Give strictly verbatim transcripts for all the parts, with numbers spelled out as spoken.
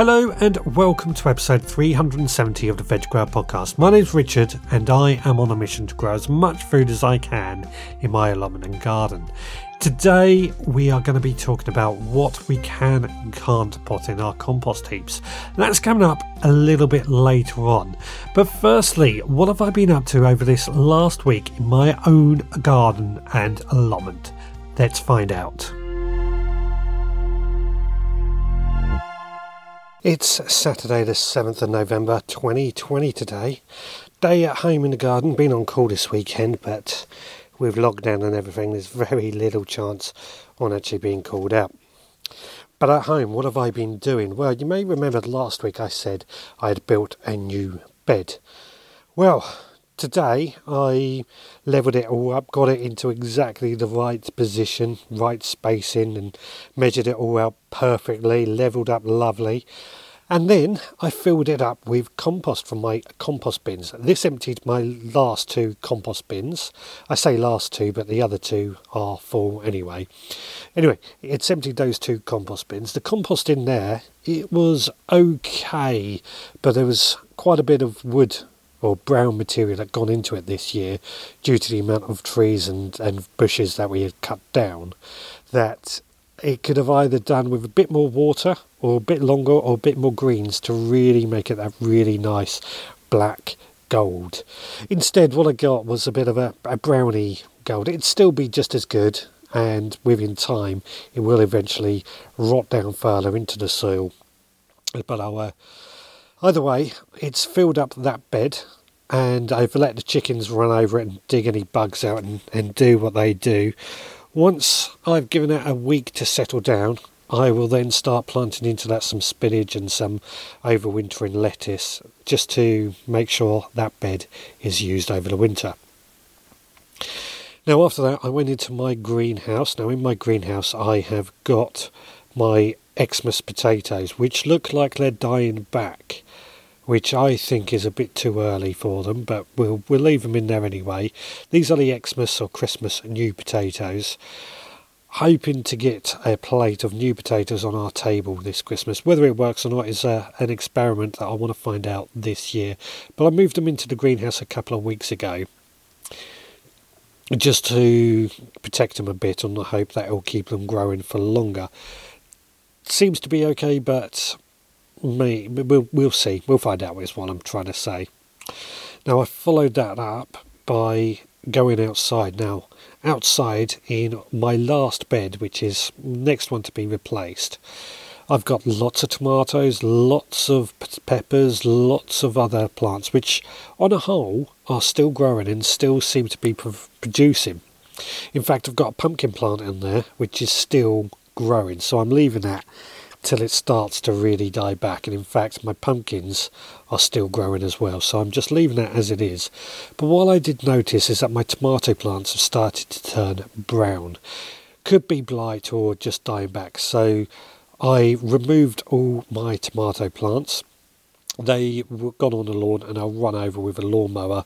Hello and welcome to episode three hundred seventy of the Veg Grow Podcast. My name's Richard and I am on a mission to grow as much food as I can in my allotment and garden. Today we are going to be talking about what we can and can't pot in our compost heaps. That's coming up a little bit later on. But firstly, what have I been up to over this last week in my own garden and allotment? Let's find out. It's Saturday the seventh of November twenty twenty today. Day at home in the garden, been on call this weekend, but with lockdown and everything there's very little chance on actually being called out. But at home, what have I been doing? Well, you may remember last week I said I had built a new bed. Well, today I levelled it all up, got it into exactly the right position, right spacing, and measured it all out perfectly, levelled up lovely. And then I filled it up with compost from my compost bins. This emptied my last two compost bins. I say last two, but the other two are full anyway. Anyway, it's emptied those two compost bins. The compost in there, it was okay, but there was quite a bit of wood or brown material that gone into it this year due to the amount of trees and, and bushes that we had cut down, that it could have either done with a bit more water or a bit longer or a bit more greens to really make it that really nice black gold. Instead, what I got was a bit of a, a brownie gold. It'd still be just as good, and within time it will eventually rot down further into the soil. But I'll... Uh, Either way, it's filled up that bed and I've let the chickens run over it and dig any bugs out and, and do what they do. Once I've given it a week to settle down, I will then start planting into that some spinach and some overwintering lettuce just to make sure that bed is used over the winter. Now after that, I went into my greenhouse. Now in my greenhouse, I have got my Xmas potatoes, which look like they're dying back, which I think is a bit too early for them, but we'll we'll leave them in there anyway. These are the Xmas or Christmas new potatoes. Hoping to get a plate of new potatoes on our table this Christmas. Whether it works or not is a, an experiment that I want to find out this year. But I moved them into the greenhouse a couple of weeks ago just to protect them a bit on the hope that it will keep them growing for longer. Seems to be okay, but me we'll, we'll see. We'll find out is what I'm trying to say. Now I followed that up by going outside. Now outside in my last bed, which is next one to be replaced, I've got lots of tomatoes, lots of peppers, lots of other plants, which on a whole are still growing and still seem to be producing. In fact, I've got a pumpkin plant in there, which is still growing, so I'm leaving that till it starts to really die back. And in fact, my pumpkins are still growing as well, so I'm just leaving that as it is. But what I did notice is that my tomato plants have started to turn brown. Could be blight or just dying back, so I removed all my tomato plants. They were gone on the lawn and I'll run over with a lawnmower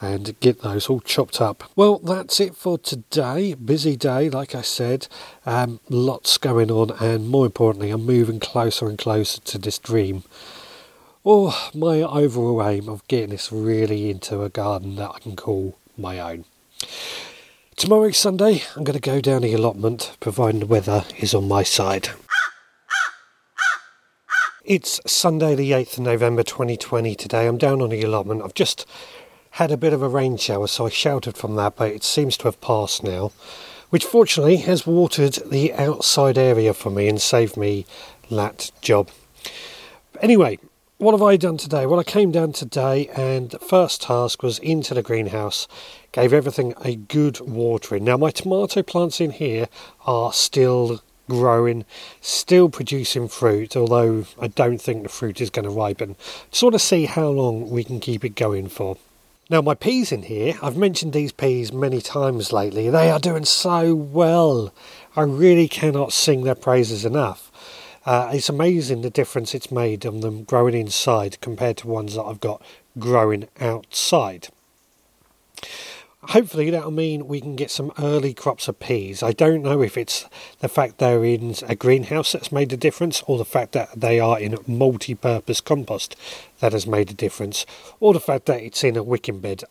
and get those all chopped up. Well, that's it for today. Busy day, like I said. Um, lots going on, and more importantly, I'm moving closer and closer to this dream, or oh, my overall aim of getting this really into a garden that I can call my own. Tomorrow, Sunday, I'm going to go down the allotment, providing the weather is on my side. It's Sunday the eighth of November twenty twenty today. I'm down on the allotment. I've just had a bit of a rain shower, so I sheltered from that, but it seems to have passed now, which fortunately has watered the outside area for me and saved me that job. Anyway, what have I done today? Well, I came down today and the first task was into the greenhouse, gave everything a good watering. Now, my tomato plants in here are still growing, still producing fruit, although I don't think the fruit is going to ripen. Sort of see how long we can keep it going for. Now my peas in here, I've mentioned these peas many times lately. They are doing so well. I really cannot sing their praises enough. Uh, it's amazing the difference it's made on them growing inside compared to ones that I've got growing outside. hopefully that'll mean we can get some early crops of peas. I don't know if it's the fact they're in a greenhouse that's made a difference, or the fact that they are in multi-purpose compost that has made a difference, or the fact that it's in a wicking bed.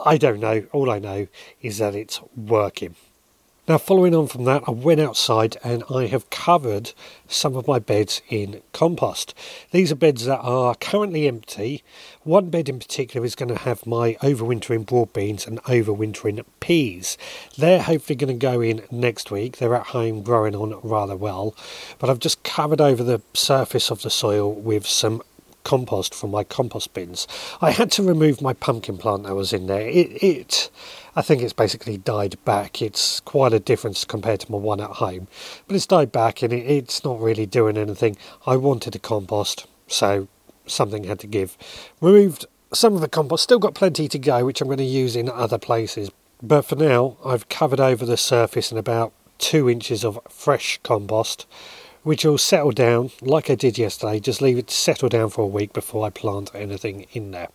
I don't know. All I know is that it's working. Now, following on from that, I went outside and I have covered some of my beds in compost. These are beds that are currently empty. One bed in particular is going to have my overwintering broad beans and overwintering peas. They're hopefully going to go in next week. They're at home growing on rather well, but I've just covered over the surface of the soil with some compost from my compost bins. I had to remove my pumpkin plant that was in there. It, it I think it's basically died back. It's quite a difference compared to my one at home, but it's died back and it, it's not really doing anything. I wanted a compost, so something had to give. Removed some of the compost, still got plenty to go, which I'm going to use in other places, but for now I've covered over the surface in about two inches of fresh compost, which will settle down like I did yesterday. Just leave it to settle down for a week before I plant anything in there.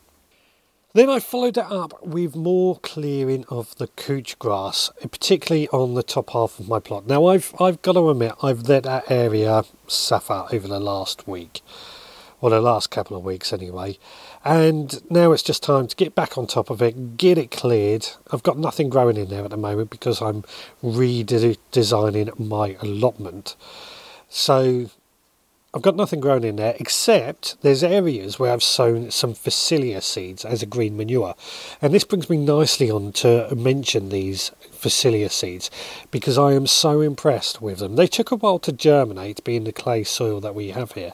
Then I followed it up with more clearing of the couch grass, particularly on the top half of my plot. Now I've I've got to admit, I've let that area suffer over the last week, or the last couple of weeks anyway, and now it's just time to get back on top of it, get it cleared. I've got nothing growing in there at the moment because I'm redesigning my allotment. So I've got nothing grown in there, except there's areas where I've sown some phacelia seeds as a green manure. And this brings me nicely on to mention these phacelia seeds, because I am so impressed with them. They took a while to germinate, being the clay soil that we have here.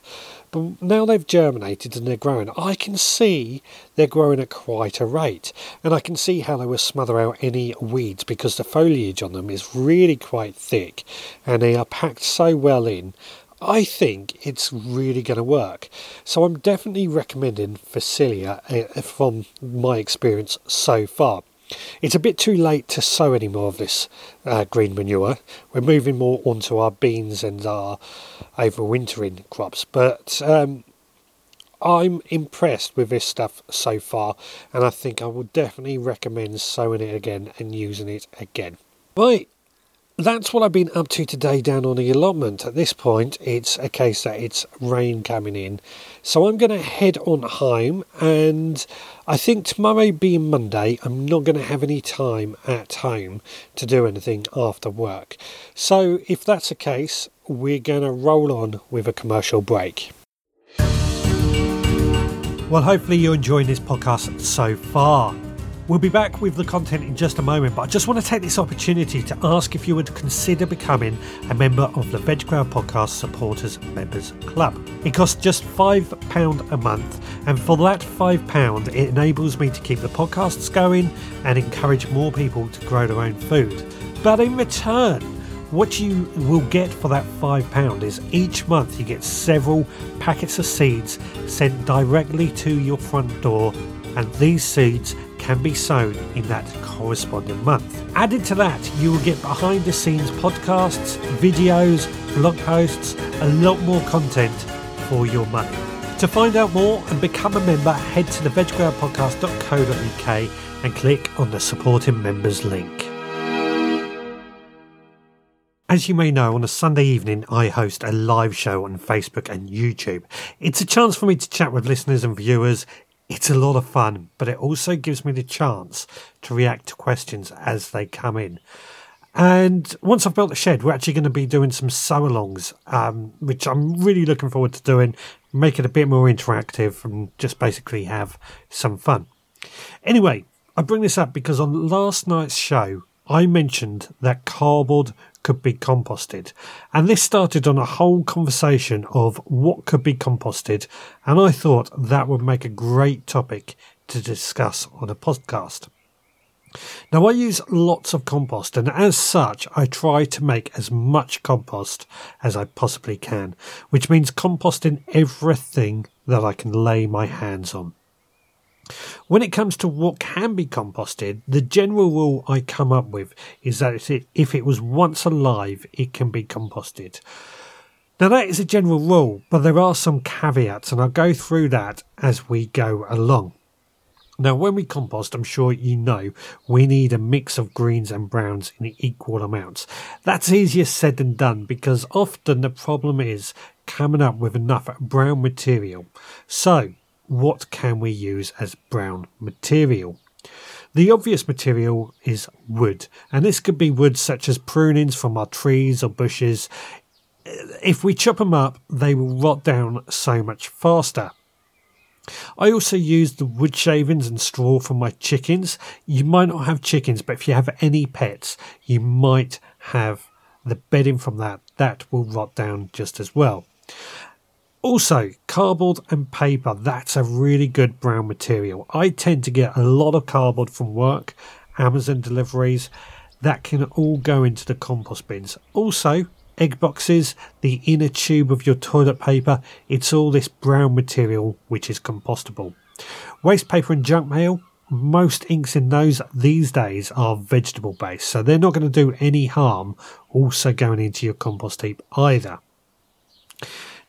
But now they've germinated and they're growing. I can see they're growing at quite a rate. And I can see how they will smother out any weeds, because the foliage on them is really quite thick and they are packed so well in. I think it's really going to work. So I'm definitely recommending phacelia from my experience so far. It's a bit too late to sow any more of this uh, green manure. We're moving more onto our beans and our overwintering crops. But um, I'm impressed with this stuff so far, and I think I will definitely recommend sowing it again and using it again. Right. That's what I've been up to today down on the allotment. At this point, it's a case that it's rain coming in. So I'm going to head on home, and I think tomorrow being Monday, I'm not going to have any time at home to do anything after work. So if that's the case, we're going to roll on with a commercial break. Well, hopefully you're enjoying this podcast so far. We'll be back with the content in just a moment, but I just want to take this opportunity to ask if you would consider becoming a member of the Veg Grow Podcast Supporters Members Club. It costs just five pounds a month, and for that five pounds it enables me to keep the podcasts going and encourage more people to grow their own food. But in return, what you will get for that five pounds is each month you get several packets of seeds sent directly to your front door, and these seeds can be sown in that corresponding month. Added to that, you will get behind the scenes podcasts, videos, blog posts, a lot more content for your money. To find out more and become a member, head to the veg grow podcast dot co dot u k and click on the supporting members link. As you may know, on a Sunday evening, I host a live show on Facebook and YouTube. It's a chance for me to chat with listeners and viewers. It's a lot of fun, but it also gives me the chance to react to questions as they come in. And once I've built the shed, we're actually going to be doing some sew-alongs, um, which I'm really looking forward to doing, make it a bit more interactive and just basically have some fun. Anyway, I bring this up because on last night's show, I mentioned that cardboard could be composted, and this started on a whole conversation of what could be composted, and I thought that would make a great topic to discuss on a podcast. Now, I use lots of compost, and as such I try to make as much compost as I possibly can, which means composting everything that I can lay my hands on. When it comes to what can be composted, the general rule I come up with is that if it was once alive, it can be composted. Now, that is a general rule, but there are some caveats, and I'll go through that as we go along. Now, when we compost, I'm sure you know, we need a mix of greens and browns in equal amounts. That's easier said than done because often the problem is coming up with enough brown material. So, what can we use as brown material? The obvious material is wood, and this could be wood such as prunings from our trees or bushes. If we chop them up, they will rot down so much faster. I also use the wood shavings and straw from my chickens. You might not have chickens, but if you have any pets, you might have the bedding from that. That will rot down just as well. Also, cardboard and paper, that's a really good brown material. I tend to get a lot of cardboard from work, Amazon deliveries. That can all go into the compost bins. Also, egg boxes, the inner tube of your toilet paper, it's all this brown material which is compostable. Waste paper and junk mail, most inks in those these days are vegetable based, so they're not going to do any harm also going into your compost heap either.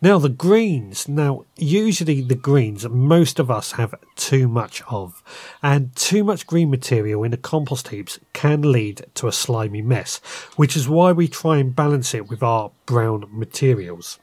Now the greens, now usually the greens most of us have too much of, and too much green material in the compost heaps can lead to a slimy mess, which is why we try and balance it with our brown materials.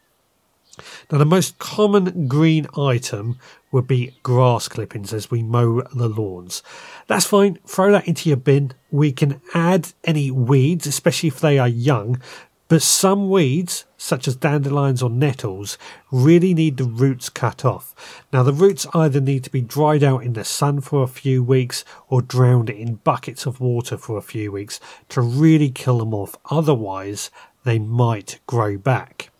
Now the most common green item would be grass clippings as we mow the lawns. That's fine, throw that into your bin. We can add any weeds, especially if they are young, but some weeds, such as dandelions or nettles, really need the roots cut off. Now, the roots either need to be dried out in the sun for a few weeks or drowned in buckets of water for a few weeks to really kill them off. Otherwise, they might grow back.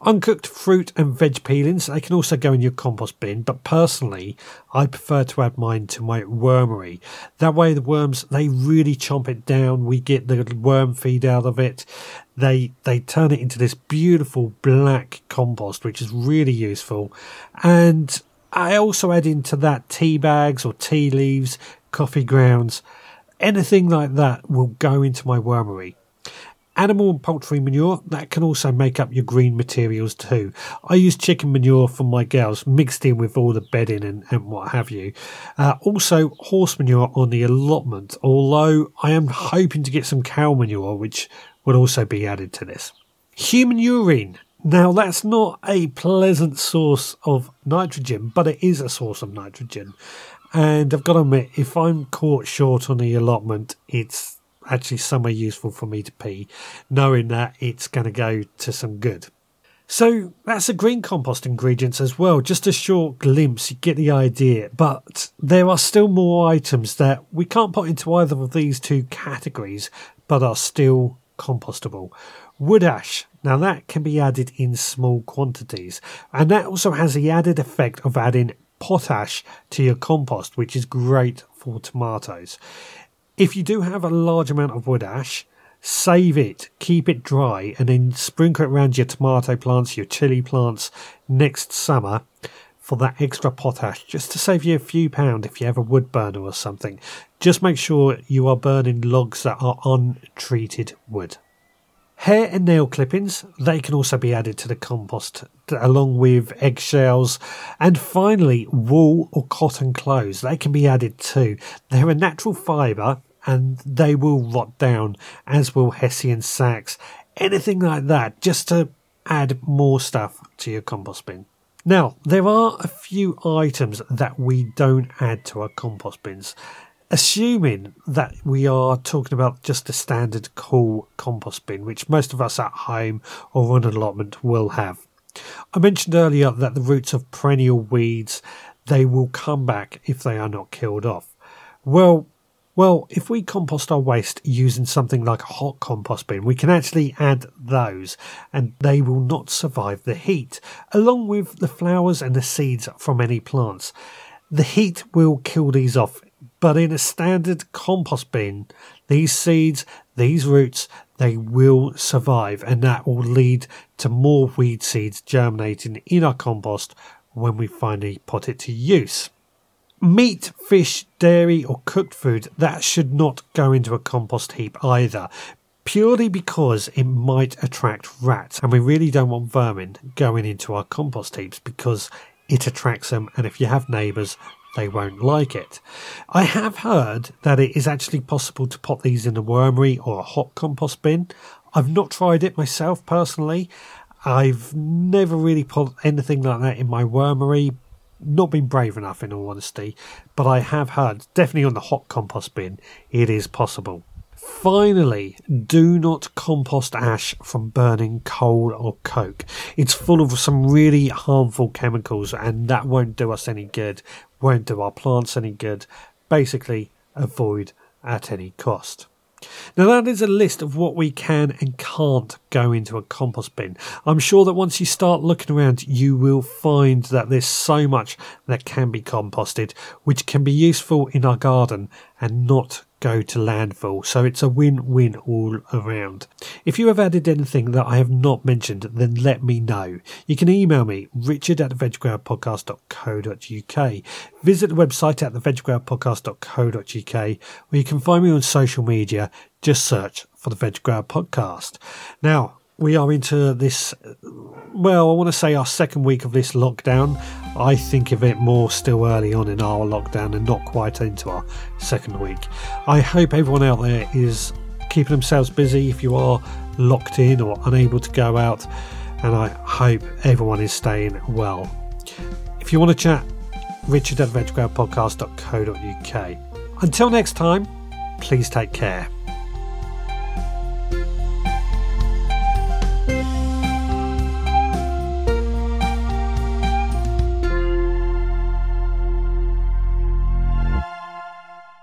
Uncooked fruit and veg peelings, they can also go in your compost bin, but personally I prefer to add mine to my wormery. That way the worms, they really chomp it down, we get the worm feed out of it, they they turn it into this beautiful black compost which is really useful. And I also add into that tea bags or tea leaves, coffee grounds, anything like that will go into my wormery. Animal and poultry manure, that can also make up your green materials too. I use chicken manure for my girls, mixed in with all the bedding and, and what have you. Uh, also, horse manure on the allotment, although I am hoping to get some cow manure, which would also be added to this. Human urine. Now, that's not a pleasant source of nitrogen, but it is a source of nitrogen. And I've got to admit, if I'm caught short on the allotment, it's actually somewhere useful for me to pee, knowing that it's going to go to some good. So that's the green compost ingredients as well, just a short glimpse, you get the idea, but there are still more items that we can't put into either of these two categories but are still compostable. Wood ash, now that can be added in small quantities, and that also has the added effect of adding potash to your compost, which is great for tomatoes. If you do have a large amount of wood ash, save it, keep it dry, and then sprinkle it around your tomato plants, your chili plants next summer for that extra potash, just to save you a few pound if you have a wood burner or something. Just make sure you are burning logs that are untreated wood. Hair and nail clippings, they can also be added to the compost along with eggshells. And finally, wool or cotton clothes, they can be added too. They're a natural fibre and they will rot down, as will hessian sacks, anything like that, just to add more stuff to your compost bin. Now, there are a few items that we don't add to our compost bins, assuming that we are talking about just a standard cool compost bin, which most of us at home or on an allotment will have. I mentioned earlier that the roots of perennial weeds, they will come back if they are not killed off. Well, well, if we compost our waste using something like a hot compost bin, we can actually add those and they will not survive the heat, along with the flowers and the seeds from any plants. The heat will kill these off. But in a standard compost bin, these seeds, these roots, they will survive, and that will lead to more weed seeds germinating in our compost when we finally put it to use. Meat, fish, dairy or cooked food, that should not go into a compost heap either, purely because it might attract rats, and we really don't want vermin going into our compost heaps because it attracts them, and if you have neighbours, they won't like it. I have heard that it is actually possible to pot these in a wormery or a hot compost bin. I've not tried it myself personally. I've never really put anything like that in my wormery. Not been brave enough, in all honesty, but I have heard, definitely on the hot compost bin, it is possible. Finally, do not compost ash from burning coal or coke. It's full of some really harmful chemicals, and that won't do us any good, won't do our plants any good. Basically, avoid at any cost. Now, that is a list of what we can and can't go into a compost bin. I'm sure that once you start looking around, you will find that there's so much that can be composted, which can be useful in our garden and not go to landfill. So it's a win-win all around. If you have added anything that I have not mentioned, then let me know. You can email me, richard at veg grow podcast dot co dot u k. Visit the website at the veg grow podcast dot co dot u k, or you can find me on social media. Just search for the Veg Grow Podcast. Now, we are into this, well, I want to say our second week of this lockdown. I think of it more still early on in our lockdown and not quite into our second week. I hope everyone out there is keeping themselves busy if you are locked in or unable to go out. And I hope everyone is staying well. If you want to chat, richard at veg grow podcast dot co dot u k. Until next time, please take care.